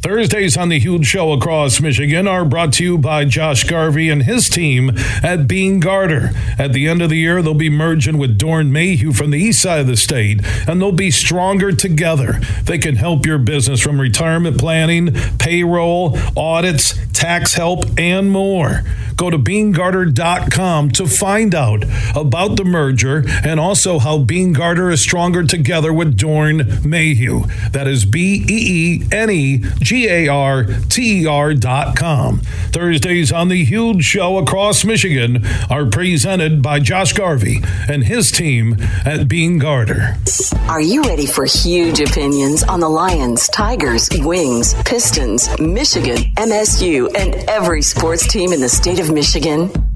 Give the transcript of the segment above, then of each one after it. Thursdays on The Huge Show across Michigan are brought to you by Josh Garvey and his team at Beene Garter. At the end of the year, they'll be merging with Doeren Mayhew from the east side of the state, and they'll be stronger together. They can help your business from retirement planning, payroll, audits, tax help, and more. Go to BeaneGarter.com to find out about the merger and also how Beene Garter is stronger together with Doeren Mayhew. That is BeeneGarter.com. Thursdays on The Huge Show across Michigan are presented by Josh Garvey and his team at Beene Garter. Are you ready for huge opinions on the Lions, Tigers, Wings, Pistons, Michigan, MSU, and every sports team in the state of Michigan?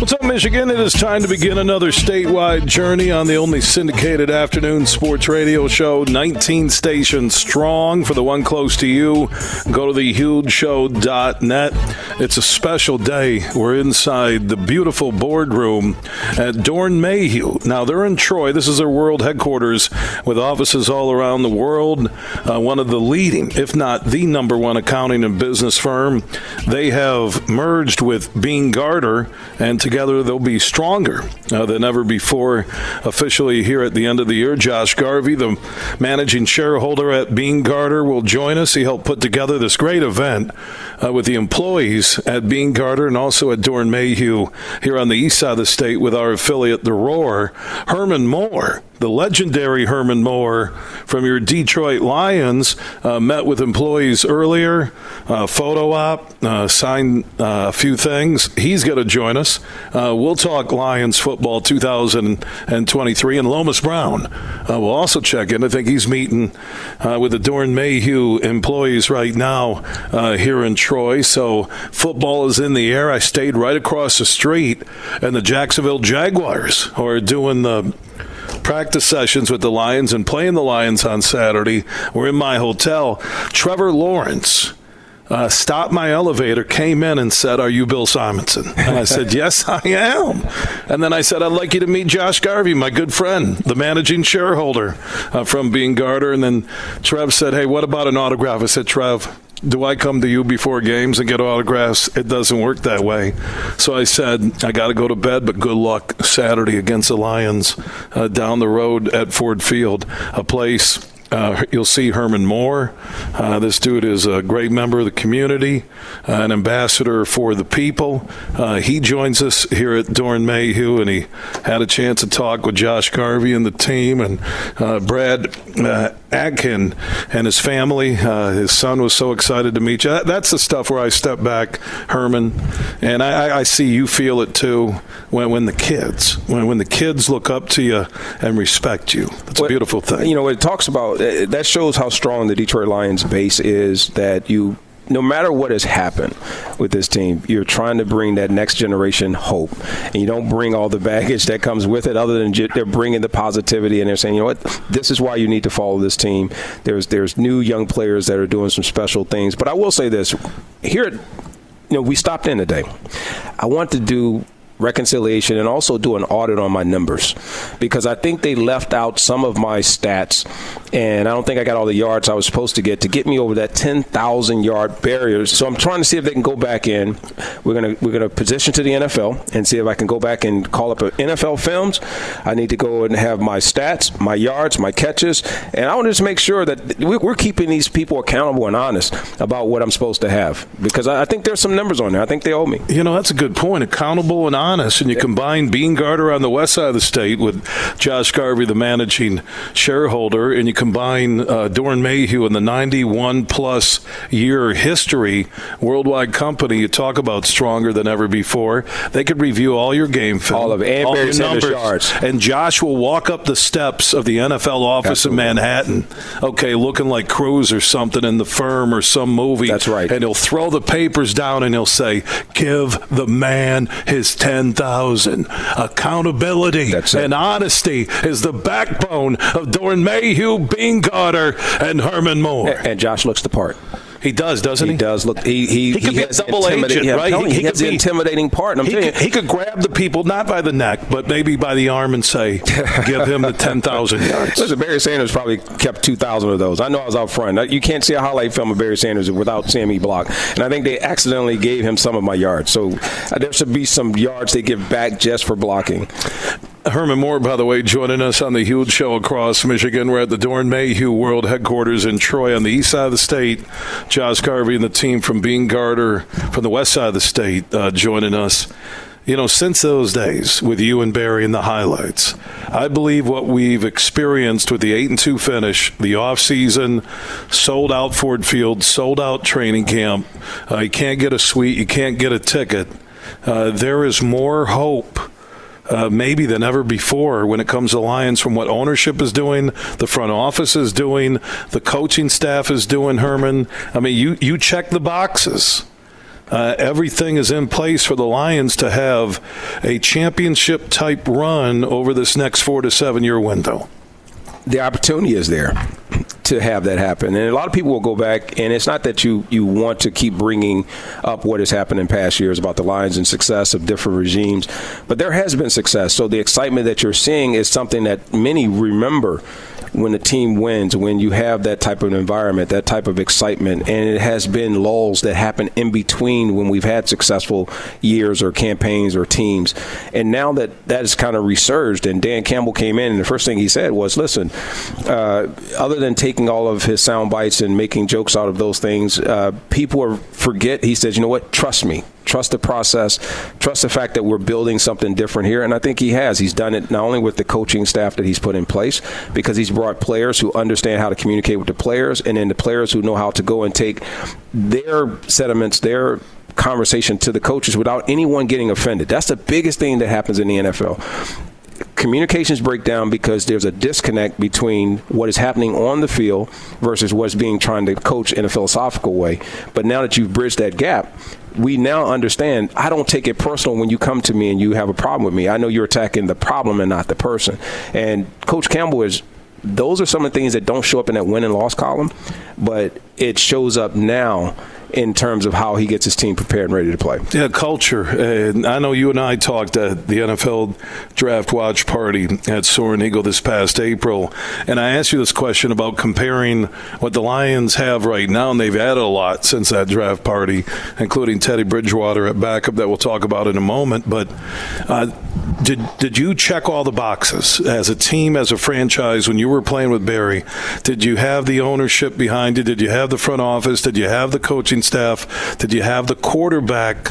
What's up, Michigan? It is time to begin another statewide journey on the only syndicated afternoon sports radio show, 19 stations strong, for the one close to you. Go to thehugeshow.net. It's a special day. We're inside the beautiful boardroom at Doeren Mayhew. Now, they're in Troy. This is their world headquarters with offices all around the world. One of the leading, if not the number one, accounting and business firm. They have merged with Beene Garter, and together they'll be stronger than ever before. Officially here at the end of the year, Josh Garvey, the managing shareholder at Beene Garter, will join us. He helped put together this great event with the employees at Beene Garter and also at Doeren Mayhew here on the east side of the state with our affiliate, The Roar. Herman Moore, the legendary Herman Moore from your Detroit Lions, met with employees earlier, photo op, signed a few things. He's going to join us. We'll talk Lions football 2023, and Lomas Brown will also check in. I think he's meeting with the Doeren Mayhew employees right now here in Troy. So football is in the air. I stayed right across the street, and the Jacksonville Jaguars are doing the practice sessions with the Lions and playing the Lions on Saturday. We're in my hotel. Trevor Lawrence stopped my elevator, came in and said, "Are you Bill Simonson?" And I said, "Yes, I am." And then I said, "I'd like you to meet Josh Garvey, my good friend, the managing shareholder from Beene Garter." And then Trev said, "Hey, what about an autograph?" I said, "Trev, do I come to you before games and get autographs? It doesn't work that way." So I said, "I got to go to bed, but good luck Saturday against the Lions down the road at Ford Field," a place you'll see Herman Moore. This dude is a great member of the community, an ambassador for the people. He joins us here at Doeren Mayhew, and he had a chance to talk with Josh Garvey and the team, and Brad Atkin and his family. His son was so excited to meet you. That's the stuff where I step back, Herman, and I see you feel it too when the kids look up to you and respect you. That's a beautiful thing. You know, it talks about, that shows how strong the Detroit Lions base is, that you, no matter what has happened with this team, you're trying to bring that next generation hope. And you don't bring all the baggage that comes with it, other than they're bringing the positivity, and they're saying, you know what, this is why you need to follow this team. There's new young players that are doing some special things. But I will say this. Here, we stopped in today. I want to do reconciliation and also do an audit on my numbers, because I think they left out some of my stats, and I don't think I got all the yards I was supposed to get me over that 10,000 yard barrier. So I'm trying to see if they can go back in. We're gonna position to the NFL and see if I can go back and call up NFL films. I need to go and have my stats, my yards, my catches, and I want to just make sure that we're keeping these people accountable and honest about what I'm supposed to have, because I think there's some numbers on there I think they owe me. That's a good point. Accountable and honest. honest, and you combine Beene Garter on the west side of the state with Josh Garvey, the managing shareholder, and you combine Doeren Mayhew and the 91-plus year history worldwide company, you talk about stronger than ever before. They could review all your game film, all your numbers, and Josh will walk up the steps of the NFL office in Manhattan, looking like Cruise or something in The Firm or some movie. That's right. And he'll throw the papers down and he'll say, give the man his 10,000. Accountability and honesty is the backbone of Doeren Mayhew, Beene Garter, and Herman Moore. And Josh looks the part. He does, doesn't he? He does. Look, he could be a double agent, right? He has the intimidating part. And he could grab the people, not by the neck, but maybe by the arm and say, give him the 10,000 yards. Listen, Barry Sanders probably kept 2,000 of those. I know I was out front. You can't see a highlight film of Barry Sanders without Sammy Block. And I think they accidentally gave him some of my yards. So there should be some yards they give back just for blocking. Herman Moore, by the way, joining us on The Huge Show across Michigan. We're at the Doeren Mayhew World Headquarters in Troy on the east side of the state. Josh Garvey and the team from Beene Garter from the west side of the state joining us. You know, since those days with you and Barry and the highlights, I believe what we've experienced with the 8-2 finish, the offseason, sold-out Ford Field, sold-out training camp, you can't get a suite, you can't get a ticket, there is more hope maybe than ever before when it comes to Lions from what ownership is doing, the front office is doing, the coaching staff is doing, Herman. I mean, you check the boxes. Everything is in place for the Lions to have a championship-type run over this next 4 to 7 year window. The opportunity is there to have that happen. And a lot of people will go back, and it's not that you want to keep bringing up what has happened in past years about the Lions and success of different regimes, but there has been success. So the excitement that you're seeing is something that many remember when the team wins, when you have that type of environment, that type of excitement, and it has been lulls that happen in between when we've had successful years or campaigns or teams. And now that is kind of resurged, and Dan Campbell came in, and the first thing he said was, listen, other than taking all of his sound bites and making jokes out of those things, people forget. He says, you know what, trust me. Trust the process. Trust the fact that we're building something different here. And I think he has. He's done it not only with the coaching staff that he's put in place, because he's brought players who understand how to communicate with the players, and then the players who know how to go and take their sentiments, their conversation to the coaches without anyone getting offended. That's the biggest thing that happens in the NFL. Communications break down because there's a disconnect between what is happening on the field versus what's being tried to coach in a philosophical way. But now that you've bridged that gap, we now understand I don't take it personal when you come to me and you have a problem with me. I know you're attacking the problem and not the person. And Coach Campbell is – those are some of the things that don't show up in that win and loss column, but it shows up now in terms of how he gets his team prepared and ready to play. Yeah, culture. And I know you and I talked at the NFL Draft Watch Party at Soaring Eagle this past April, and I asked you this question about comparing what the Lions have right now, and they've added a lot since that draft party, including Teddy Bridgewater at backup that we'll talk about in a moment. But did you check all the boxes as a team, as a franchise, when you were playing with Barry? Did you have the ownership behind you? Did you have the front office? Did you have the coaching staff? Did you have the quarterback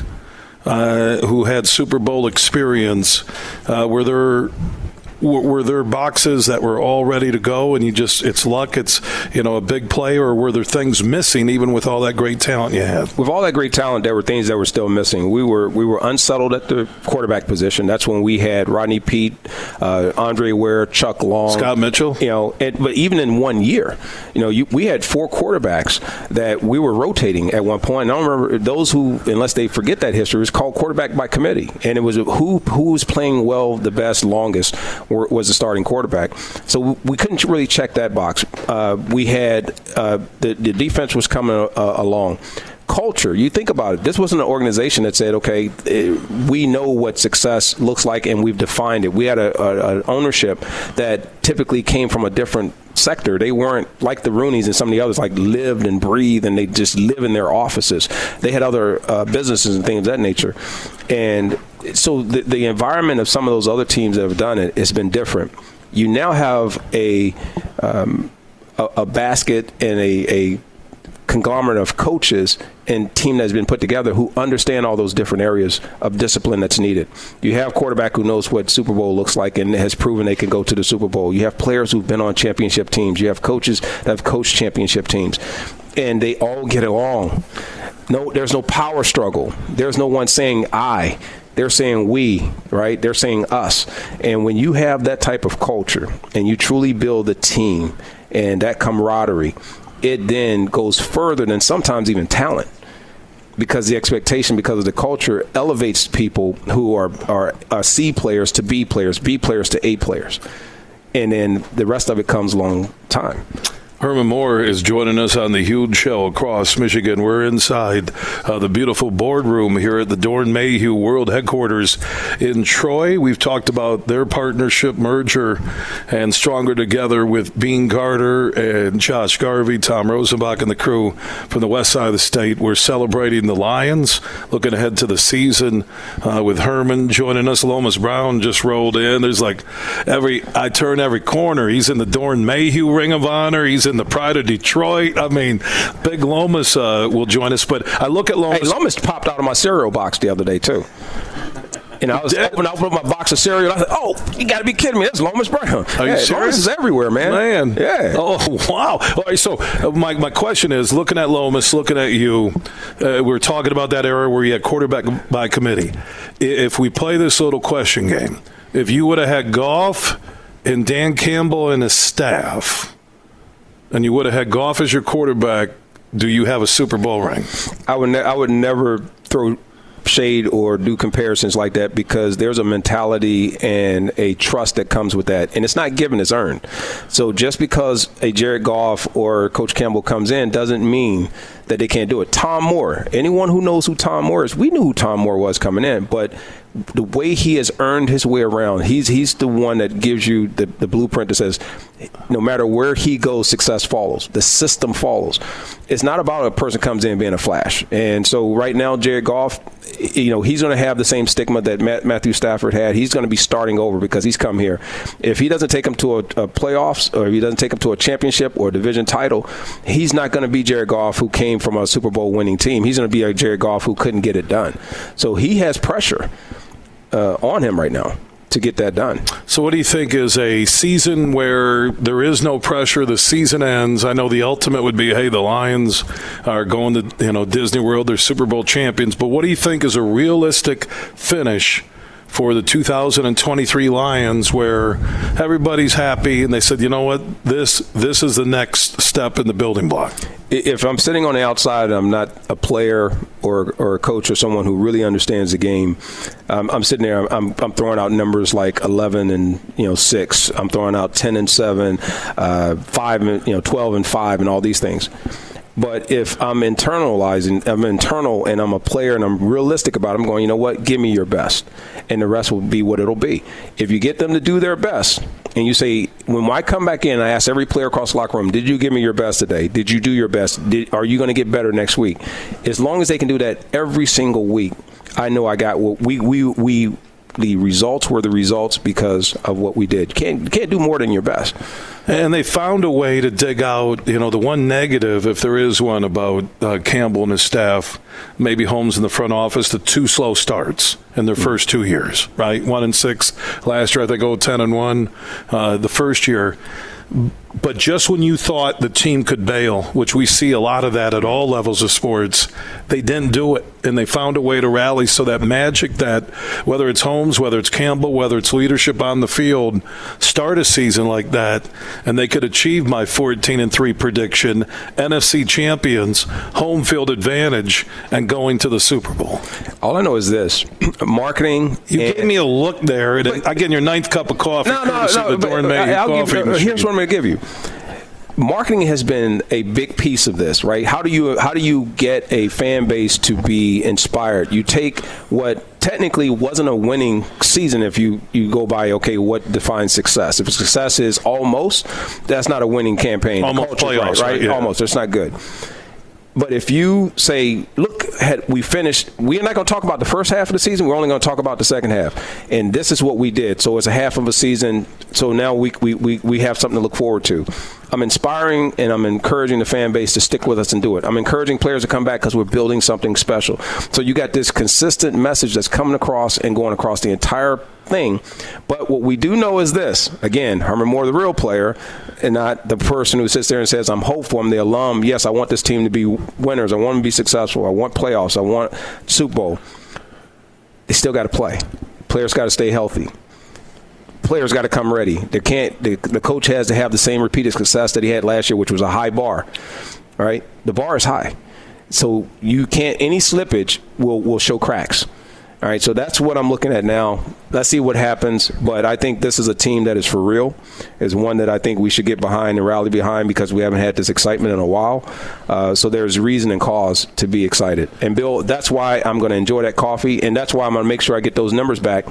who had Super Bowl experience? Were there boxes that were all ready to go, and you just it's luck, it's a big play, or were there things missing even with all that great talent you have? With all that great talent, there were things that were still missing. We were unsettled at the quarterback position. That's when we had Rodney Peete, Andre Ware, Chuck Long, Scott Mitchell. But even in 1 year, we had four quarterbacks that we were rotating at one point. And I don't remember those who, unless they forget that history, was called quarterback by committee, and it was who was playing well the best longest was the starting quarterback. So we couldn't really check that box. We had the defense was coming along. Culture, you think about it. This wasn't an organization that said, we know what success looks like and we've defined it. We had an ownership that typically came from a different sector. They weren't like the Rooneys and some of the others, like lived and breathed, and they just live in their offices. They had other businesses and things of that nature. And so the environment of some of those other teams that have done it has been different. You now have a basket and a conglomerate of coaches and team that's been put together who understand all those different areas of discipline that's needed. You have quarterback who knows what Super Bowl looks like and has proven they can go to the Super Bowl. You have players who've been on championship teams. You have coaches that have coached championship teams. And they all get along. No, there's no power struggle. There's no one saying I. They're saying we, right? They're saying us. And when you have that type of culture and you truly build a team and that camaraderie, it then goes further than sometimes even talent, because the expectation, because of the culture, elevates people who are C players to B players, B players to A players. And then the rest of it comes along time. Herman Moore is joining us on The Huge Show across Michigan. We're inside the beautiful boardroom here at the Doeren Mayhew World Headquarters in Troy. We've talked about their partnership merger and Stronger Together with Beene Garter and Josh Garvey, Tom Rosenbach, and the crew from the west side of the state. We're celebrating the Lions, looking ahead to the season with Herman joining us. Lomas Brown just rolled in. There's like I turn every corner. He's in the Doeren Mayhew Ring of Honor. He's in the pride of Detroit. I mean, Big Lomas will join us. But I look at Lomas. Hey, Lomas popped out of my cereal box the other day, too. And I was opening up my box of cereal. I said, oh, you got to be kidding me. That's Lomas Brown. Are you serious? Lomas is everywhere, man. Yeah. Oh, wow. All right, so my question is, looking at Lomas, looking at you, we're talking about that era where you had quarterback by committee. If we play this little question game, if you would have had Goff and Dan Campbell and his staff, and you would have had Goff as your quarterback, do you have a Super Bowl ring? I would never throw shade or do comparisons like that, because there's a mentality and a trust that comes with that, and it's not given, it's earned. So just because a Jared Goff or Coach Campbell comes in doesn't mean that they can't do it. Tom Moore, anyone who knows who Tom Moore is, we knew who Tom Moore was coming in, but the way he has earned his way around, he's the one that gives you the blueprint that says no matter where he goes, success follows. The system follows. It's not about a person comes in being a flash. And so right now, Jared Goff, he's going to have the same stigma that Matthew Stafford had. He's going to be starting over because he's come here. If he doesn't take him to a playoffs, or if he doesn't take him to a championship or a division title, he's not going to be Jared Goff who came from a Super Bowl winning team. He's going to be a Jared Goff who couldn't get it done. So he has pressure on him right now to get that done. So what do you think is a season where there is no pressure, the season ends? I know the ultimate would be, hey, the Lions are going to Disney World, they're Super Bowl champions, but what do you think is a realistic finish for the 2023 Lions where everybody's happy and they said, you know what, this is the next step in the building block? If I'm sitting on the outside and I'm not a player or a coach or someone who really understands the game, I'm sitting there, I'm throwing out numbers like 11 and 6. I'm throwing out 10 and 7, 5 and 12 and 5, and all these things. But if I'm internal and I'm a player and I'm realistic about it, I'm going, you know what, give me your best, and the rest will be what it'll be. If you get them to do their best, and you say, when I come back in, I ask every player across the locker room, did you give me your best today? Did you do your best? Are you going to get better next week? As long as they can do that every single week, I know I got what we the results were the results because of what we did. You can't do more than your best. And they found a way to dig out, the one negative, if there is one, about Campbell and his staff, maybe Holmes in the front office, the two slow starts in their first 2 years, right? 1-6. Last year, I think, 10-1 the first year. But just when you thought the team could bail, which we see a lot of that at all levels of sports, they didn't do it, and they found a way to rally. So that magic that, whether it's Holmes, whether it's Campbell, whether it's leadership on the field, start a season like that, and they could achieve my 14-3 prediction, NFC champions, home field advantage, and going to the Super Bowl. All I know is this. Marketing. You gave me a look there. I get your 9th cup of coffee. Here's what I'm going to give you. Marketing has been a big piece of this, right? How do you get a fan base to be inspired? You take what technically wasn't a winning season. If you go by, okay, what defines success? If success is almost, that's not a winning campaign. Almost playoffs, right? Yeah. Almost. That's not good. But if you say, look, we finished, we're not going to talk about the first half of the season. We're only going to talk about the second half. And this is what we did. So it's a half of a season So now we have something to look forward to. I'm inspiring and I'm encouraging the fan base to stick with us and do it. I'm encouraging players to come back because we're building something special. So you got this consistent message that's coming across and going across the entire thing. But what we do know is this. Again, Herman Moore, the real player, and not the person who sits there and says, I'm hopeful, I'm the alum. Yes, I want this team to be winners. I want them to be successful. I want playoffs. I want Super Bowl. They still got to play. Players got to stay healthy. Players got to come ready. They can't. The coach has to have the same repeated success that he had last year, which was a high bar. All right, the bar is high, so you can't. Any slippage will show cracks. All right, so that's what I'm looking at now. Let's see what happens, but I think this is a team that is for real. It's one that I think we should get behind and rally behind because we haven't had this excitement in a while. So there's reason and cause to be excited. And, Bill, that's why I'm going to enjoy that coffee, and that's why I'm going to make sure I get those numbers back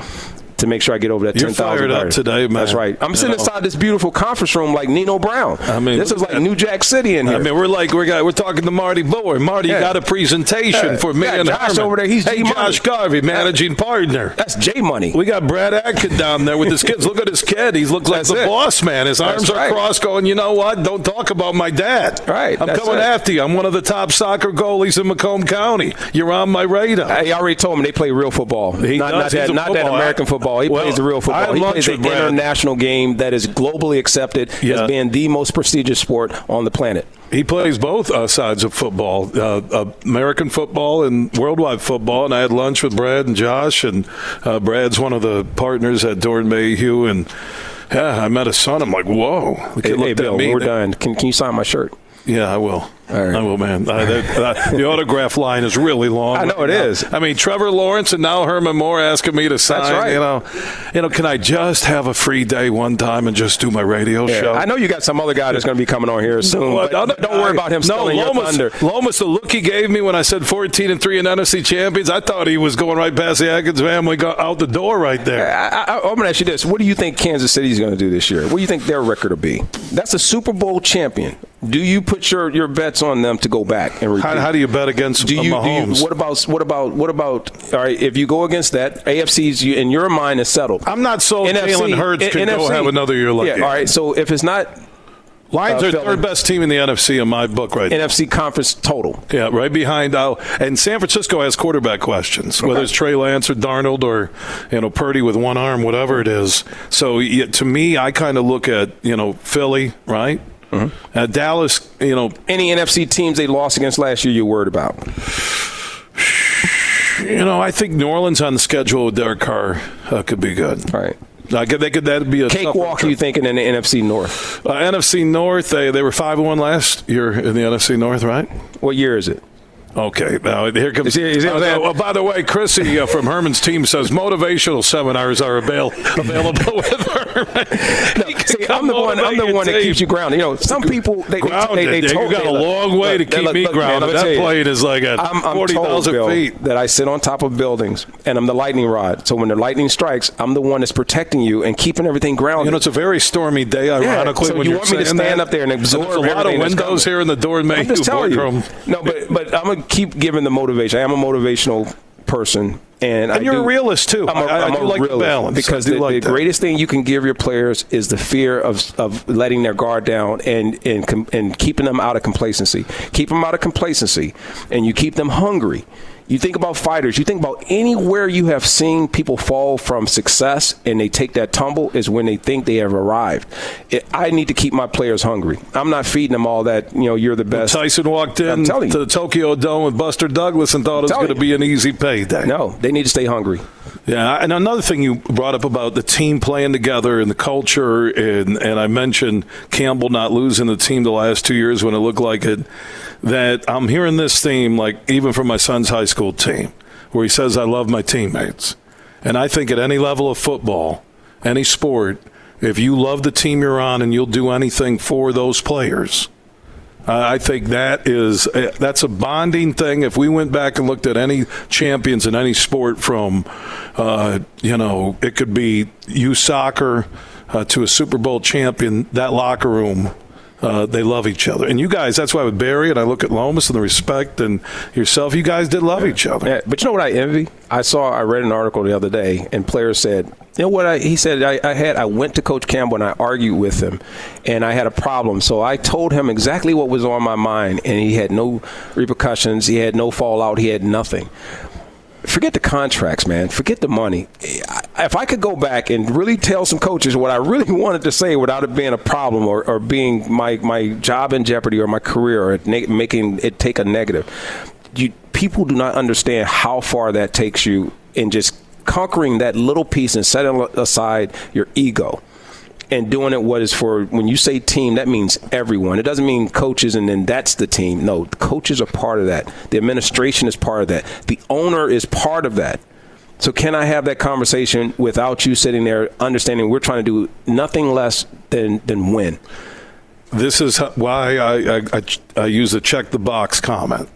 to make sure I get over that 10,000. You're fired up today, man. That's right. I'm sitting inside this beautiful conference room like Nino Brown. I mean, this is like New Jack City in here. I mean, we're talking to Marty Boer. Marty, you got a presentation for me and Josh Herman over there. He's Josh Garvey, managing partner. That's J Money. We got Brad Atkin down there with his kids. Look at his kid. He looks like the boss man. His arms are crossed, going, you know what? Don't talk about my dad. Right. I'm coming after you. I'm one of the top soccer goalies in Macomb County. You're on my radar. He already told me they play real football. Not that American football. He plays the real football. He plays an international game that is globally accepted as being the most prestigious sport on the planet. He plays both sides of football, American football and worldwide football. And I had lunch with Brad and Josh, and Brad's one of the partners at Doeren Mayhew. And, I met his son. I'm like, whoa. Hey, Bill, we're done. Can you sign my shirt? Yeah, I will. All right. I will, man. The autograph line is really long. I know it is. I mean, Trevor Lawrence and now Herman Moore asking me to sign. That's right. You know, can I just have a free day one time and just do my radio show? I know you got some other guy that's going to be coming on here soon. Don't worry about him stealing your thunder. Lomas, the look he gave me when I said 14-3 in NFC Champions, I thought he was going right past the Atkins family out the door right there. I'm going to ask you this. What do you think Kansas City is going to do this year? What do you think their record will be? That's a Super Bowl champion. Do you put your bets on them to go back and repeat? How do you bet against Mahomes? What about? All right, if you go against that, AFC's in your mind is settled. I'm not so Jalen Hurts can go have another year like that. All right, so if it's not. Lions are third best team in the NFC in my book right now. NFC conference total. Yeah, right behind. And San Francisco has quarterback questions, whether it's Trey Lance or Darnold or Purdy with one arm, whatever it is. So to me, I kind of look at Philly, right? Mm-hmm. Dallas, Any NFC teams they lost against last year you're worried about? I think New Orleans on the schedule with Derek Carr could be good. All right. That'd be a cakewalk. You thinking in the NFC North? NFC North, they were 5-1 last year in the NFC North, right? What year is it? Okay, now here comes. By the way, Chrissy from Herman's team says motivational seminars are available with Herman. I'm the one that keeps you grounded. Some people they got a long way to keep me grounded. That plane is like at 40,000 feet. That I sit on top of buildings and I'm the lightning rod. So when the lightning strikes, I'm the one that's protecting you and keeping everything grounded. It's a very stormy day. Ironically, so when you want me to stand up there and absorb everything. There's a lot of windows here in the Doeren Mayhew boardroom. No, but I'm gonna keep giving the motivation. I am a motivational person, and you're a realist too. I do like the balance because the greatest thing you can give your players is the fear of letting their guard down and keeping them out of complacency. Keep them out of complacency, and you keep them hungry. You think about fighters. You think about anywhere you have seen people fall from success and they take that tumble is when they think they have arrived. I need to keep my players hungry. I'm not feeding them all that, you're the best. When Tyson walked in to the Tokyo Dome with Buster Douglas and thought it was going to be an easy payday. No, they need to stay hungry. Yeah, and another thing you brought up about the team playing together and the culture, and I mentioned Campbell not losing the team the last 2 years when it looked like it, that I'm hearing this theme, like even from my son's high school team, where he says, I love my teammates. And I think at any level of football, any sport, if you love the team you're on and you'll do anything for those players, I think that's a bonding thing. If we went back and looked at any champions in any sport from, it could be youth soccer to a Super Bowl champion, that locker room They love each other. And you guys, that's why with Barry and I look at Lomas and the respect and yourself, you guys did love each other. Yeah. But you know what I envy? I read an article the other day, and players said, you know what, I went to Coach Campbell and I argued with him, and I had a problem. So I told him exactly what was on my mind, and he had no repercussions. He had no fallout. He had nothing. Forget the contracts, man. Forget the money. If I could go back and really tell some coaches what I really wanted to say without it being a problem or being my job in jeopardy or my career or making it take a negative, people do not understand how far that takes you in just conquering that little piece and setting aside your ego. And doing it what is for, when you say team, that means everyone. It doesn't mean coaches and then that's the team. No, the coaches are part of that. The administration is part of that. The owner is part of that. So can I have that conversation without you sitting there understanding we're trying to do nothing less than win? This is why I use the check the box comment.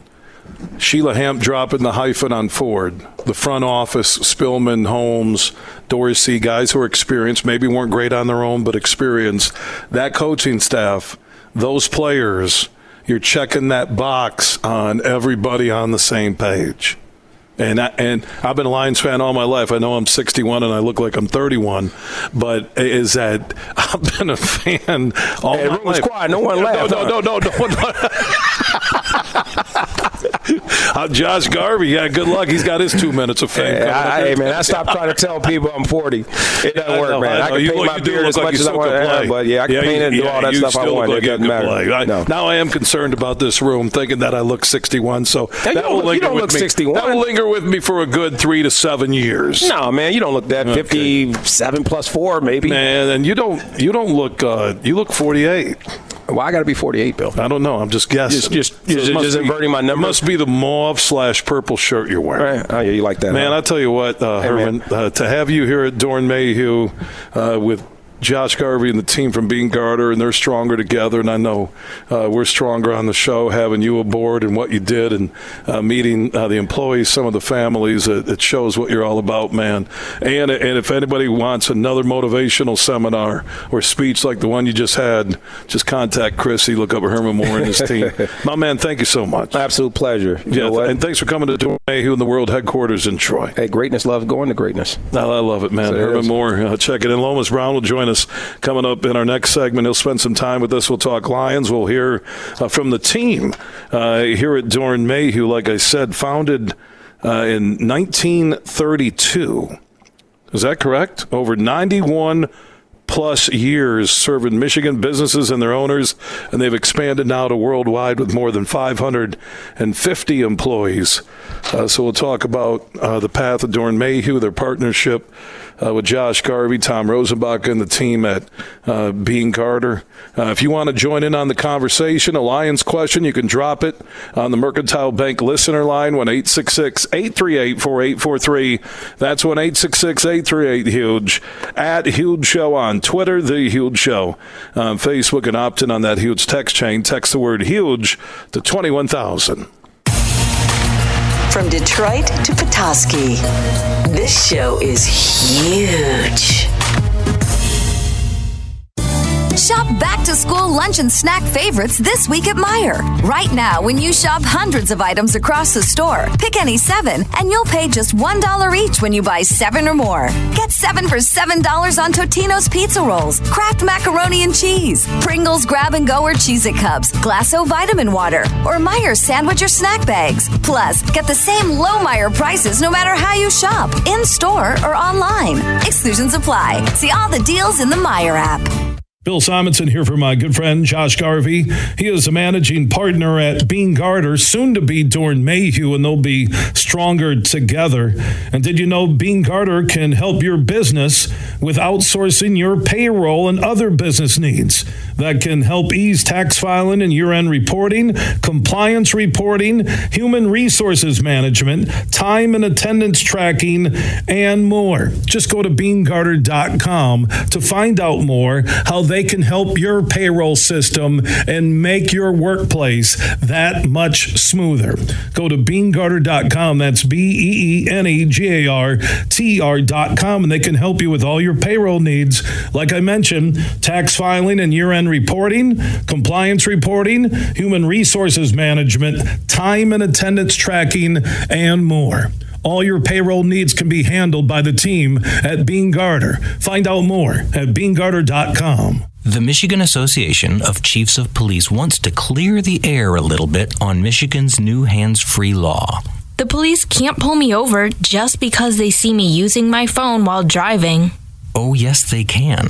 Sheila Hamp dropping the hyphen on Ford. The front office, Spillman, Holmes, Dorsey, guys who are experienced, maybe weren't great on their own, but experienced. That coaching staff, those players, you're checking that box on everybody on the same page. And I've been a Lions fan all my life. I know I'm 61 and I look like I'm 31, but is that I've been a fan all my life. Quiet. No one laughed. No. Josh Garvey, yeah, good luck. He's got his 2 minutes of fame. Hey, man, I stopped trying to tell people I'm 40. It doesn't work, man. I can paint my beard as much as I want to, but yeah, I can paint it and do all that stuff I want. It doesn't matter. Now I am concerned about this room, thinking that I look 61. So that will linger with me. 61. That will linger with me for a good 3 to 7 years. No, man, you don't look that. 57 plus 4, maybe. Man, and you don't look. You look 48. Well, I got to be 48, Bill. I don't know. I'm just guessing. Just inverting my number. It must be the mauve / purple shirt you're wearing. Right. Oh, yeah, you like that. Man, huh? I'll tell you what, Herman, to have you here at Doeren Mayhew with Josh Garvey and the team from Beene Garter, and they're stronger together, and I know we're stronger on the show having you aboard and what you did and meeting the employees, some of the families. It shows what you're all about, man. And if anybody wants another motivational seminar or speech like the one you just had, just contact Chrissy, look up Herman Moore and his team. My man, thank you so much. Absolute pleasure. And thanks for coming to Doeren Mayhew and the world headquarters in Troy. Hey, greatness loves going to greatness. I love it, man. So Herman Moore, check it in. Lomas Brown will join us coming up in our next segment. He'll spend some time with us. We'll talk Lions. We'll hear from the team here at Doeren Mayhew, like I said, founded in 1932. Is that correct? Over 91-plus years serving Michigan businesses and their owners, and they've expanded now to worldwide with more than 550 employees. So we'll talk about the path of Doeren Mayhew, their partnership with Josh Garvey, Tom Rosenbach, and the team at Beene Garter. If you want to join in on the conversation, a Lions question, you can drop it on the Mercantile Bank listener line, 1-866-838-4843. That's 1-866-838-HUGE. At Huge Show on Twitter, The Huge Show on Facebook, and opt in on that huge text chain. Text the word HUGE to 21,000. From Detroit to Petoskey, this show is huge. Shop back-to-school lunch and snack favorites this week at Meijer. Right now, when you shop hundreds of items across the store, pick any 7, and you'll pay just $1 each when you buy 7 or more. Get 7 for $7 on Totino's Pizza Rolls, Kraft Macaroni and Cheese, Pringles Grab and Go or Cheez-It Cups, Glasso Vitamin Water, or Meijer Sandwich or Snack Bags. Plus, get the same low Meijer prices no matter how you shop, in-store or online. Exclusions apply. See all the deals in the Meijer app. Bill Simonson here for my good friend Josh Garvey. He is the managing partner at Beene Garter, soon to be Doeren Mayhew, and they'll be stronger together. And did you know Beene Garter can help your business with outsourcing your payroll and other business needs? That can help ease tax filing and year-end reporting, compliance reporting, human resources management, time and attendance tracking, and more. Just go to BeaneGarter.com to find out more how they they can help your payroll system and make your workplace that much smoother. Go to BeeneGarter.com. That's BeeneGarter.com, and they can help you with all your payroll needs. Like I mentioned, tax filing and year-end reporting, compliance reporting, human resources management, time and attendance tracking, and more. All your payroll needs can be handled by the team at Beene Garter. Find out more at BeeneGarter.com. The Michigan Association of Chiefs of Police wants to clear the air a little bit on Michigan's new hands-free law. The police can't pull me over just because they see me using my phone while driving. Oh, yes, they can.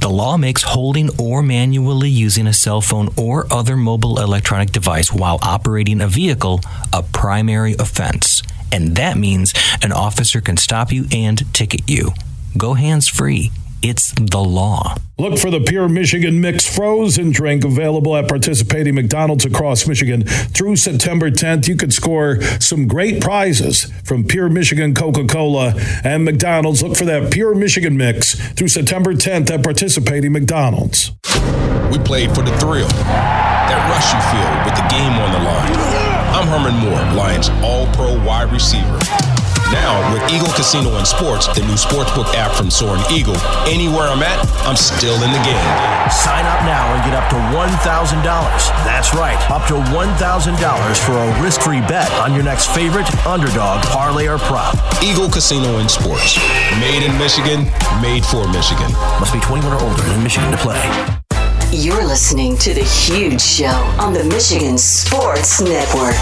The law makes holding or manually using a cell phone or other mobile electronic device while operating a vehicle a primary offense. And that means an officer can stop you and ticket you. Go hands-free. It's the law. Look for the Pure Michigan Mixed Frozen Drink available at participating McDonald's across Michigan through September 10th. You could score some great prizes from Pure Michigan Coca-Cola and McDonald's. Look for that Pure Michigan Mix through September 10th at participating McDonald's. We played for the thrill, that rush you feel with the game on the line. I'm Herman Moore, Lions All-Pro wide receiver. Now, with Eagle Casino and Sports, the new sportsbook app from Soaring Eagle, anywhere I'm at, I'm still in the game. Sign up now and get up to $1,000. That's right, up to $1,000 for a risk-free bet on your next favorite underdog, parlay, or prop. Eagle Casino and Sports. Made in Michigan, made for Michigan. Must be 21 or older in Michigan to play. You're listening to The Huge Show on the Michigan Sports Network.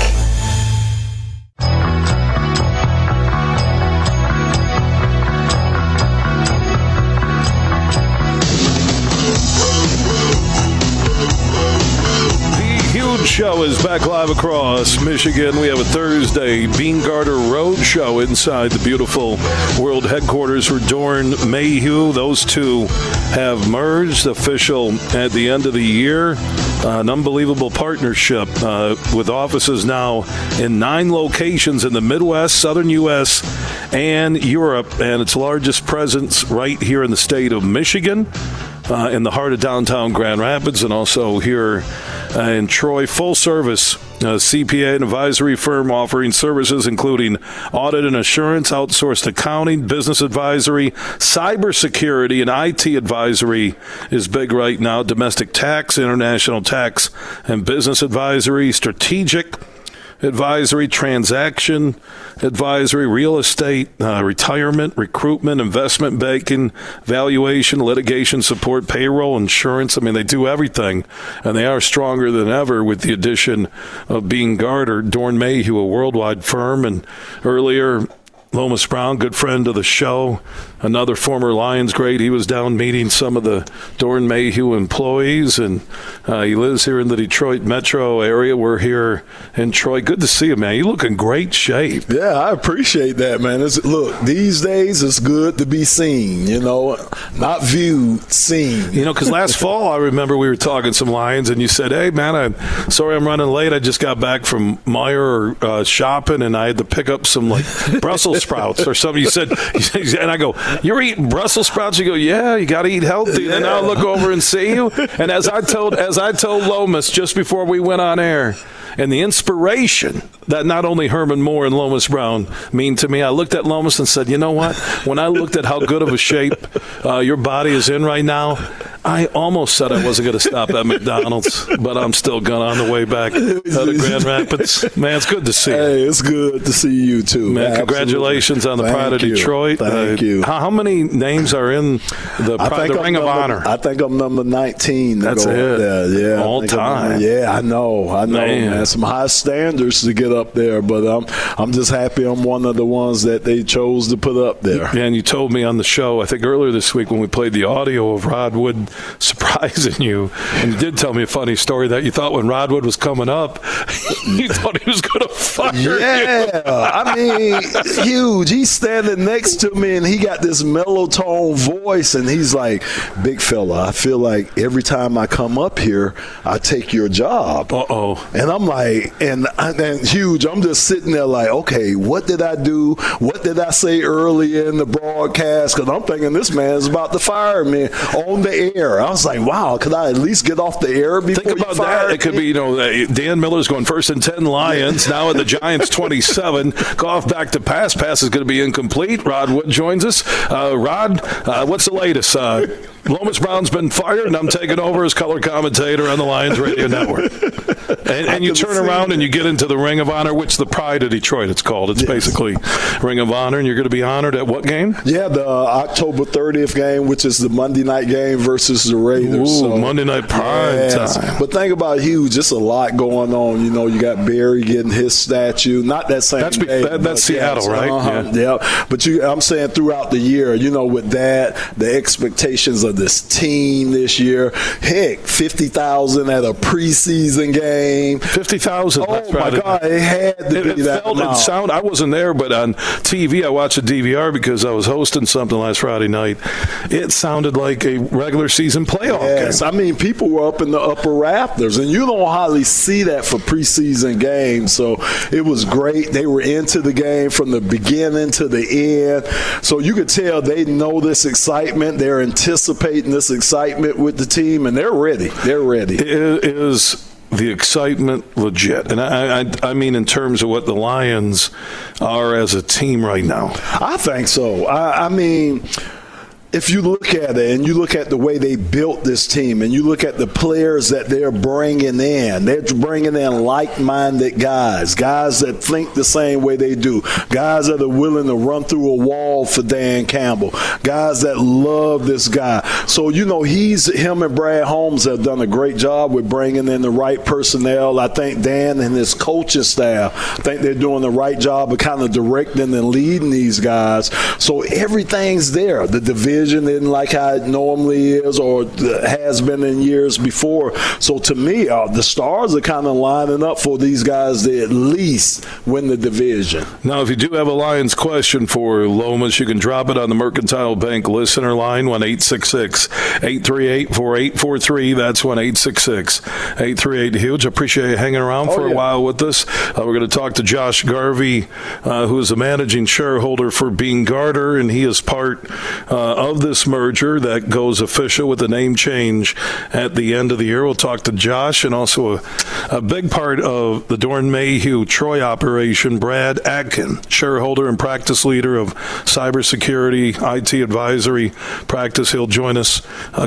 The Huge Show is back live across Michigan. We have a Thursday Beene Garter Road Show inside the beautiful world headquarters for Doeren Mayhew. Those two have merged, official at the end of the year. An unbelievable partnership with offices now in 9 locations in the Midwest, Southern U.S., and Europe, and its largest presence right here in the state of Michigan, in the heart of downtown Grand Rapids, and also here in Troy. Full-service CPA and advisory firm offering services including audit and assurance, outsourced accounting, business advisory, cybersecurity, and IT advisory is big right now. Domestic tax, international tax, and business advisory, strategic advisory, transaction advisory, real estate, retirement, recruitment, investment banking, valuation, litigation support, payroll, insurance. I mean, they do everything, and they are stronger than ever with the addition of Beene Garter. Doeren Mayhew, a worldwide firm, and earlier Lomas Brown, good friend of the show, another former Lions great. He was down meeting some of the Doeren Mayhew employees, and he lives here in the Detroit metro area. We're here in Troy. Good to see you, man. You look in great shape. Yeah, I appreciate that, man. Look, these days it's good to be seen, you know, not viewed, seen. You know, because last fall I remember we were talking some Lions, and you said, hey, man, sorry I'm running late. I just got back from Meijer shopping, and I had to pick up some, like, Brussels sprouts or something. You said, and I go, you're eating Brussels sprouts? You go, yeah, you got to eat healthy. Yeah. And then I'll look over and see you. And as I told Lomas just before we went on air, and the inspiration that not only Herman Moore and Lomas Brown mean to me, I looked at Lomas and said, you know what? When I looked at how good of a shape your body is in right now, I almost said I wasn't going to stop at McDonald's, but I'm still going on the way back to Grand Rapids. Man, it's good to see you. Hey, it's good to see you, too. Man, congratulations on the Pride of Detroit. Thank you. How many names are in the Ring of Honor? I think I'm number 19. That's it. Yeah, all time. Yeah, I know, man. Some high standards to get up there, but I'm just happy I'm one of the ones that they chose to put up there. And you told me on the show, I think earlier this week when we played the audio of Rod Wood surprising you, and you did tell me a funny story that you thought when Rod Wood was coming up, you thought he was could have fired you. I mean, huge. He's standing next to me, and he got this mellow tone voice, and he's like, big fella, I feel like every time I come up here, I take your job. Uh-oh. And I'm like, and huge, I'm just sitting there like, okay, what did I do? What did I say earlier in the broadcast? Because I'm thinking this man's about to fire me on the air. I was like, wow, could I at least get off the air before you fire me? Think about that. It could be, you know, Dan Miller's going 1st and 10 Lions, now at the Giants 27. Goff back to pass. Pass is going to be incomplete. Rod Wood joins us. Rod, what's the latest? Lomas Brown's been fired, and I'm taking over as color commentator on the Lions Radio Network. And you turn around and you get into the Ring of Honor, which the Pride of Detroit it's called. It's basically Ring of Honor, and you're going to be honored at what game? Yeah, the October 30th game, which is the Monday night game versus the Raiders. Ooh, so, Monday night prime time. But think about Hugh, just a lot going on. You know, you got Barry getting his statue. Not that same day. That's Seattle, right? Uh-huh. Yeah. Yeah. But I'm saying throughout the year, you know, with that, the expectations of this team this year. Heck, 50,000 at a preseason game. 50,000. Oh my God! It had to be that amount. I wasn't there, but on TV, I watched a DVR because I was hosting something last Friday night. It sounded like a regular season playoff game. I mean, people were up in the upper rafters, and you don't hardly see that for preseason games. So it was great. They were into the game from the beginning to the end. So you could tell they know this excitement. They're anticipating this excitement with the team, and they're ready. They're ready. It is the excitement legit? And I mean in terms of what the Lions are as a team right now. I think so. I mean, if you look at it and you look at the way they built this team and you look at the players that they're bringing in, they're bringing in like-minded guys, guys that think the same way they do, guys that are willing to run through a wall for Dan Campbell, guys that love this guy. So, you know, him and Brad Holmes have done a great job with bringing in the right personnel. I think Dan and his coaching staff, I think they're doing the right job of kind of directing and leading these guys. So everything's there. The division isn't like how it normally is or has been in years before. So to me, the stars are kind of lining up for these guys to at least win the division. Now, if you do have a Lions question for Lomas, you can drop it on the Mercantile Bank listener line, 1-866-838-4843. That's 1-866-838-HUGE. Appreciate you hanging around for a while with us. We're going to talk to Josh Garvey, who is the managing shareholder for Beene Garter, and he is part of this merger that goes official with the name change at the end of the year. We'll talk to Josh, and also a big part of the Doeren Mayhew Troy operation, Brad Atkin, shareholder and practice leader of cybersecurity, IT advisory practice. He'll join us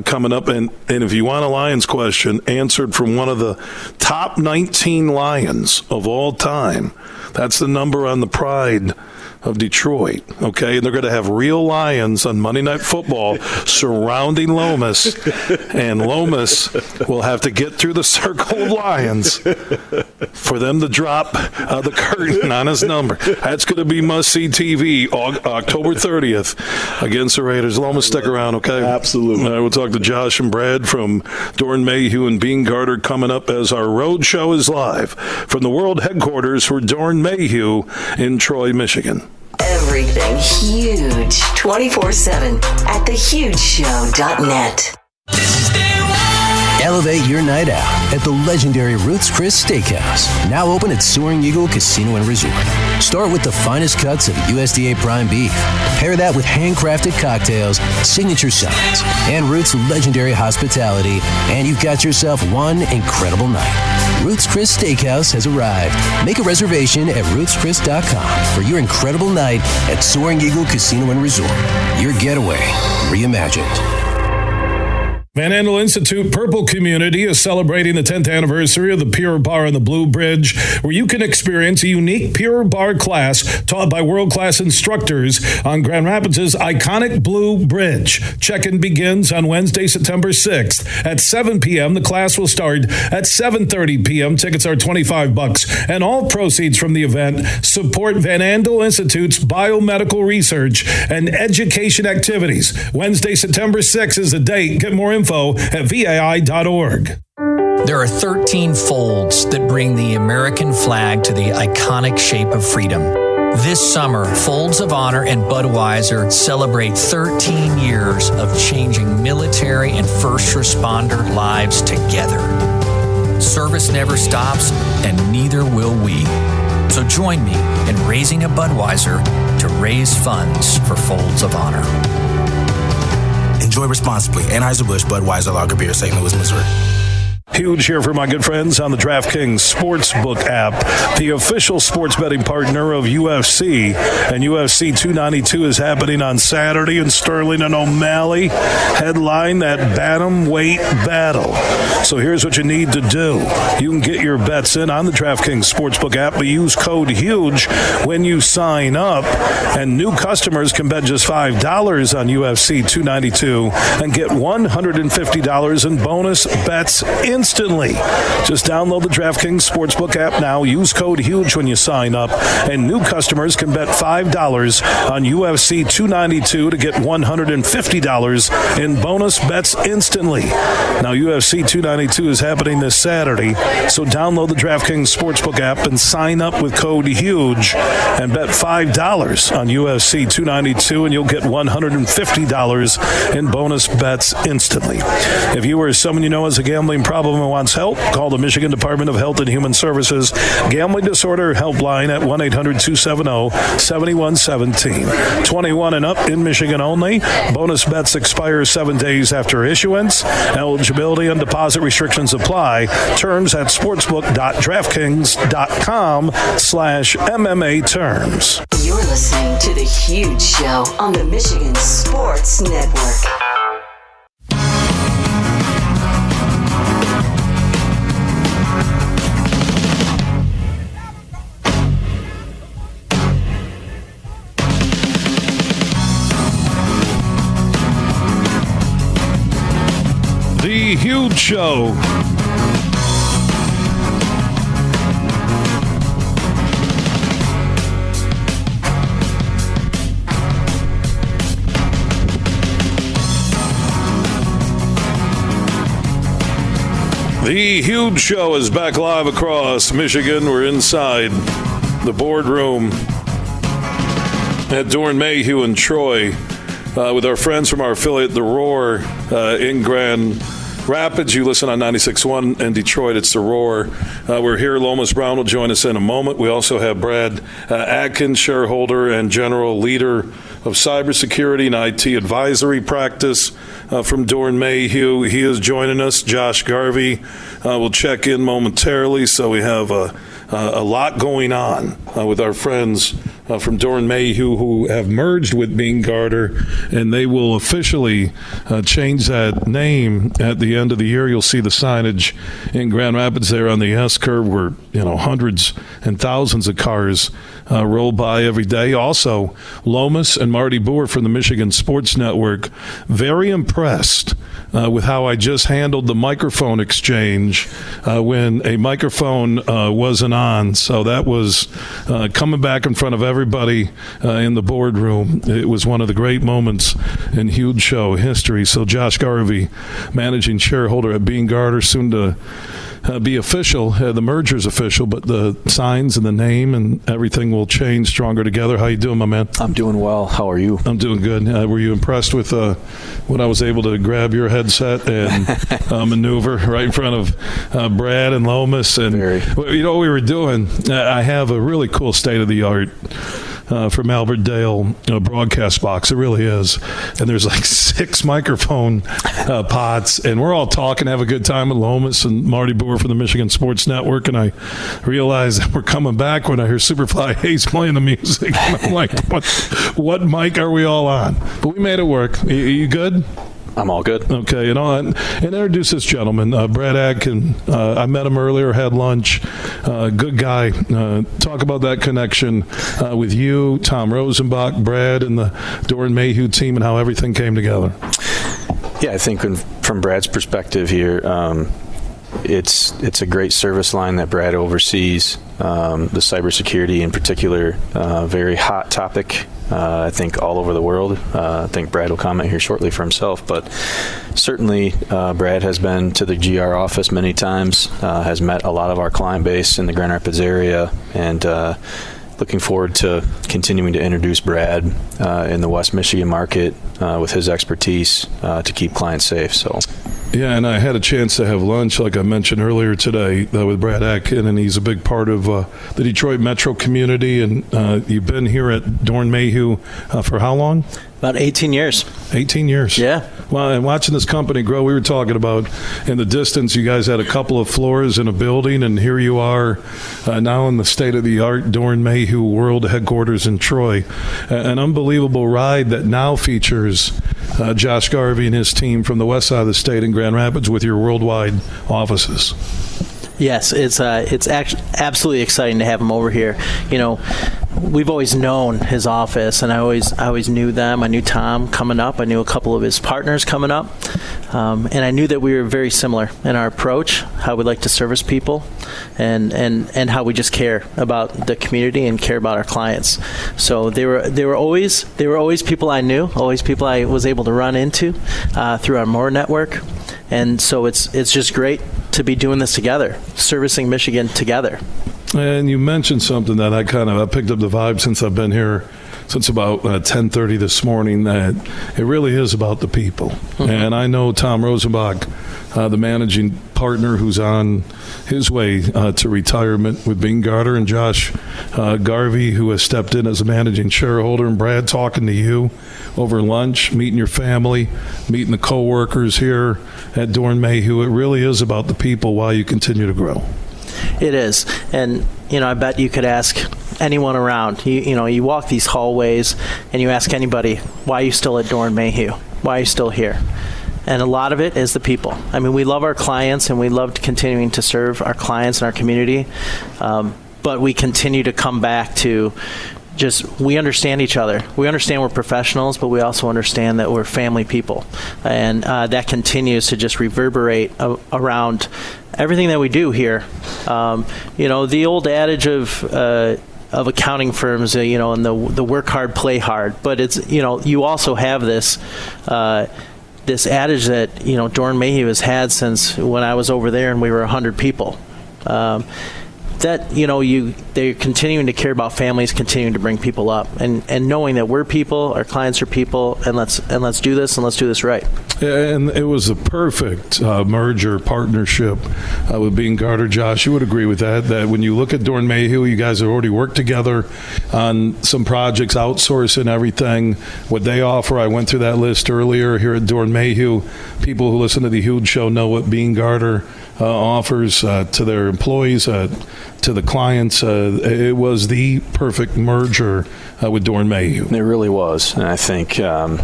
coming up. And if you want a Lions question answered from one of the top 19 Lions of all time, that's the number on the Pride of Detroit, okay? And they're going to have real Lions on Monday Night Football surrounding Lomas, and Lomas will have to get through the circle of Lions for them to drop the curtain on his number. That's going to be must-see TV October 30th against the Raiders. Lomas, stick around, okay? Absolutely. We'll talk to Josh and Brad from Doeren Mayhew and Beene Garter coming up as our road show is live from the world headquarters for Doeren Mayhew in Troy, Michigan. Everything huge 24/7 at thehugeshow.net. Elevate your night out at the legendary Ruth's Chris Steakhouse, now open at Soaring Eagle Casino and Resort. Start with the finest cuts of USDA prime beef. Pair that with handcrafted cocktails, signature sides, and Ruth's legendary hospitality, and you've got yourself one incredible night. Ruth's Chris Steakhouse has arrived. Make a reservation at Ruth'sChris.com for your incredible night at Soaring Eagle Casino and Resort. Your getaway reimagined. Van Andel Institute Purple Community is celebrating the 10th anniversary of the Pure Bar on the Blue Bridge, where you can experience a unique Pure Bar class taught by world-class instructors on Grand Rapids' iconic Blue Bridge. Check-in begins on Wednesday, September 6th at 7 p.m. The class will start at 7:30 p.m. Tickets are $25, and all proceeds from the event support Van Andel Institute's biomedical research and education activities. Wednesday, September 6th is the date. Get more info at vai.org. There are 13 folds that bring the American flag to the iconic shape of freedom. This summer, Folds of Honor and Budweiser celebrate 13 years of changing military and first responder lives together. Service never stops, and neither will we. So join me in raising a Budweiser to raise funds for Folds of Honor. Enjoy responsibly. Anheuser-Busch Budweiser Lager Beer, St. Louis, Missouri. Huge here for my good friends on the DraftKings Sportsbook app, the official sports betting partner of UFC. And UFC 292 is happening on Saturday in Sterling and O'Malley. Headline that bantamweight battle. So here's what you need to do. You can get your bets in on the DraftKings Sportsbook app, but use code HUGE when you sign up. And new customers can bet just $5 on UFC 292 and get $150 in bonus bets instantly. Just download the DraftKings Sportsbook app now. Use code HUGE when you sign up. And new customers can bet $5 on UFC 292 to get $150 in bonus bets instantly. Now, UFC 292 is happening this Saturday, so download the DraftKings Sportsbook app and sign up with code HUGE and bet $5 on UFC 292 and you'll get $150 in bonus bets instantly. If you or someone you know has a gambling problem and wants help, call the Michigan Department of Health and Human Services Gambling Disorder Helpline at 1-800-270-7117. 21 and up in Michigan only. Bonus bets expire 7 days after issuance. Eligibility and deposit restrictions apply. Terms at sportsbook.draftkings.com/MMA terms. You're listening to The Huge Show on the Michigan Sports Network. The Huge Show. The Huge Show is back live across Michigan. We're inside the boardroom at Doeren Mayhew and Troy with our friends from our affiliate, The Roar, in Grand Rapids. You listen on 96.1 in Detroit. It's The Roar. We're here. Lomas Brown will join us in a moment. We also have Brad Atkin, shareholder and general leader of cybersecurity and IT advisory practice from Doeren Mayhew. He is joining us. Josh Garvey will check in momentarily. So we have a lot going on with our friends from Doeren Mayhew, who have merged with Beene Garter, and they will officially change that name at the end of the year. You'll see the signage in Grand Rapids there on the S-curve where, you know, hundreds and thousands of cars roll by every day. Also, Lomas and Marty Boer from the Michigan Sports Network, very impressed with how I just handled the microphone exchange when a microphone wasn't on. So that was coming back in front of everybody in the boardroom. It was one of the great moments in Huge Show history. So Josh Garvey, managing shareholder at Beene Garter, soon to be official. The merger's official, but the signs and the name and everything will change. Stronger together. How you doing, my man? I'm doing well. How are you? I'm doing good. Were you impressed with when I was able to grab your headset and maneuver right in front of Brad and Lomas? And you know what we were doing? I have a really cool state-of-the-art from Albert Dale broadcast box. It really is. And there's like 6 microphone pots, and we're all talking, have a good time with Lomas and Marty Boer from the Michigan Sports Network. And I realized that we're coming back when I hear Superfly Hayes playing the music. And I'm like, what mic are we all on? But we made it work. You good? I'm all good. Okay, and introduce this gentleman, Brad Atkin. I met him earlier, had lunch. Good guy. Talk about that connection with you, Tom Rosenbach, Brad, and the Doeren Mayhew team and how everything came together. Yeah, I think from Brad's perspective here, It's a great service line that Brad oversees. The cybersecurity in particular, very hot topic, I think, all over the world. I think Brad will comment here shortly for himself, but certainly Brad has been to the GR office many times, has met a lot of our client base in the Grand Rapids area, and looking forward to continuing to introduce Brad in the West Michigan market with his expertise to keep clients safe. So. Yeah, and I had a chance to have lunch, like I mentioned earlier today, with Brad Atkin, and he's a big part of the Detroit metro community. And you've been here at Doeren Mayhew for how long? About 18 years. 18 years. Yeah. Well, and watching this company grow, we were talking about in the distance, you guys had a couple of floors in a building, and here you are now in the state-of-the-art Doeren Mayhew World Headquarters in Troy. An unbelievable ride that now features Josh Garvey and his team from the west side of the state in Grand Rapids with your worldwide offices. Yes, it's actually absolutely exciting to have him over here. You know, we've always known his office, and I always knew them. I knew Tom coming up. I knew a couple of his partners coming up. And I knew that we were very similar in our approach, how we like to service people, and how we just care about the community and care about our clients. So they were always people I knew, always people I was able to run into through our Moore network. And so it's just great to be doing this together, servicing Michigan together. And you mentioned something that I picked up the vibe since I've been here, since about 10:30 this morning, that it really is about the people. Mm-hmm. And I know Tom Rosenbach, the managing partner who's on his way to retirement with Beene Garter, and Josh Garvey, who has stepped in as a managing shareholder, and Brad talking to you over lunch, meeting your family, meeting the co-workers here at Doeren Mayhew. It really is about the people while you continue to grow. It is. And, you know, I bet you could ask anyone around. You know, you walk these hallways and you ask anybody, why are you still at Doeren Mayhew? Why are you still here? And a lot of it is the people. I mean, we love our clients and we love continuing to serve our clients and our community. But we continue to come back to just, we understand each other. We understand we're professionals, but we also understand that we're family people. And that continues to just reverberate around everything that we do here. You know, the old adage of accounting firms, you know, and the work hard, play hard. But it's, you know, you also have this this adage that, you know, Doeren Mayhew has had since when I was over there and we were 100 people. That, you know, they're continuing to care about families, continuing to bring people up, and knowing that we're people, our clients are people, and let's do this, and let's do this right. And it was a perfect merger partnership with Beene Garter. Josh, you would agree with that when you look at Doeren Mayhew, you guys have already worked together on some projects, outsourcing everything, what they offer. I went through that list earlier here at Doeren Mayhew. People who listen to The Huge Show know what Beene Garter offers to their employees, to the clients. It was the perfect merger with Doeren Mayhew. It really was. And I think some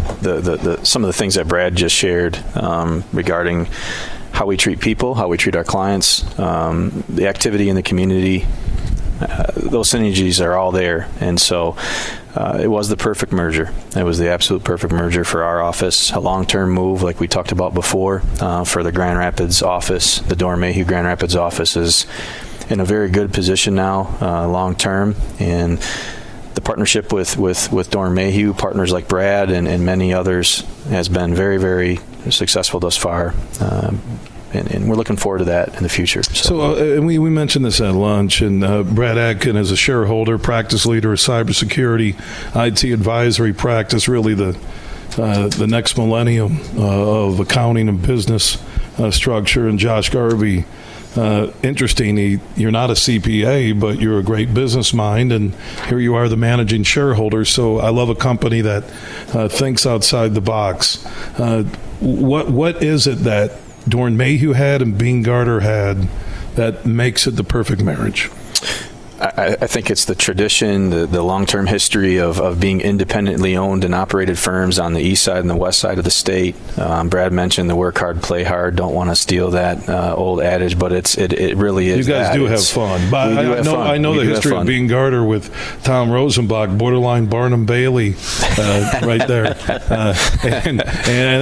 of the things that Brad just shared regarding how we treat people, how we treat our clients, the activity in the community, those synergies are all there. And so it was the perfect merger. It was the absolute perfect merger for our office, a long-term move like we talked about before for the Grand Rapids office. The Doeren Mayhew Grand Rapids office is in a very good position now, long-term, and the partnership with Doeren Mayhew, partners like Brad and many others, has been very, very successful thus far. And we're looking forward to that in the future. So we mentioned this at lunch, and Brad Atkin is a shareholder, practice leader of cybersecurity, IT advisory practice, really the next millennium of accounting and business structure. And Josh Garvey, interesting, you're not a CPA, but you're a great business mind, and here you are the managing shareholder. So I love a company that thinks outside the box. What is it that Doeren Mayhew had and Beene Garter had that makes it the perfect marriage? I think it's the tradition, the long-term history of being independently owned and operated firms on the east side and the west side of the state. Brad mentioned the work hard, play hard. Don't want to steal that old adage, but it really is. You guys do have fun. But I know the history of Beene Garter with Tom Rosenbach, borderline Barnum Bailey right there.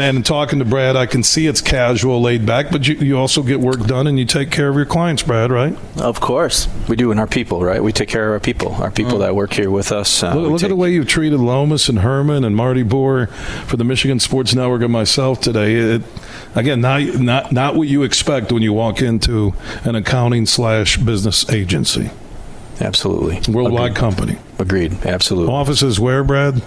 And talking to Brad, I can see it's casual, laid back, but you also get work done and you take care of your clients, Brad, right? Of course. We do, in our people, right? We take care of our people that work here with us. Look at the way you've treated Lomas and Herman and Marty Boer for the Michigan Sports Network and myself today. Again, not what you expect when you walk into an accounting/business agency. Absolutely. Worldwide company. Agreed. Absolutely. Offices where, Brad?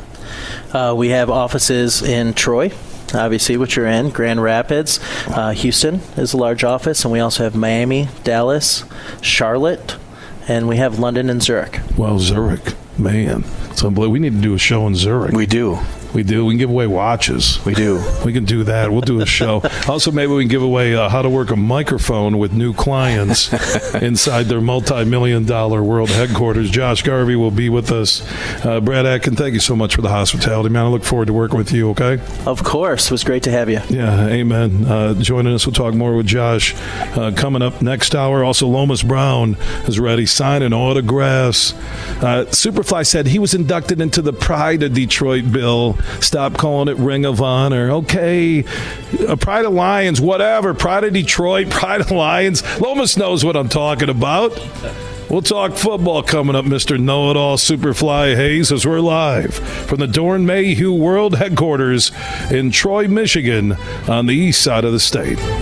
We have offices in Troy, obviously, which you're in, Grand Rapids. Houston is a large office, and we also have Miami, Dallas, Charlotte, and we have London and Zurich. Well, Zurich, man. It's unbelievable. We need to do a show in Zurich. We do. We can give away watches. We do. We can do that. We'll do a show. Also, maybe we can give away how to work a microphone with new clients inside their multi-million-dollar world headquarters. Josh Garvey will be with us. Brad Atkin, thank you so much for the hospitality, man. I look forward to working with you, okay? Of course. It was great to have you. Yeah, amen. Joining us, we'll talk more with Josh coming up next hour. Also, Lomas Brown is ready, signing autographs. Superfly said he was inducted into the Pride of Detroit Bill. Stop calling it Ring of Honor. Okay. Pride of Lions, whatever. Pride of Detroit, Pride of Lions. Lomas knows what I'm talking about. We'll talk football coming up, Mr. Know-It-All Superfly Hayes, as we're live from the Doeren Mayhew World Headquarters in Troy, Michigan, on the east side of the state.